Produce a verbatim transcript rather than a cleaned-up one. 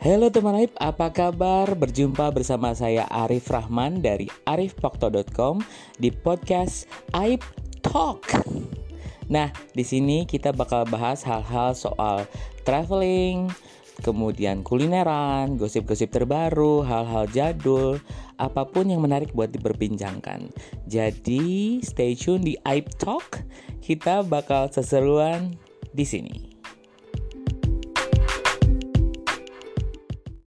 Halo teman Aib, apa kabar? Berjumpa bersama saya Arif Rahman dari arif pokto dot com di podcast Aib Talk. Nah, di sini kita bakal bahas hal-hal soal traveling, kemudian kulineran, gosip-gosip terbaru, hal-hal jadul, apapun yang menarik buat diperbincangkan. Jadi, stay tune di Aib Talk. Kita bakal seseruan di sini.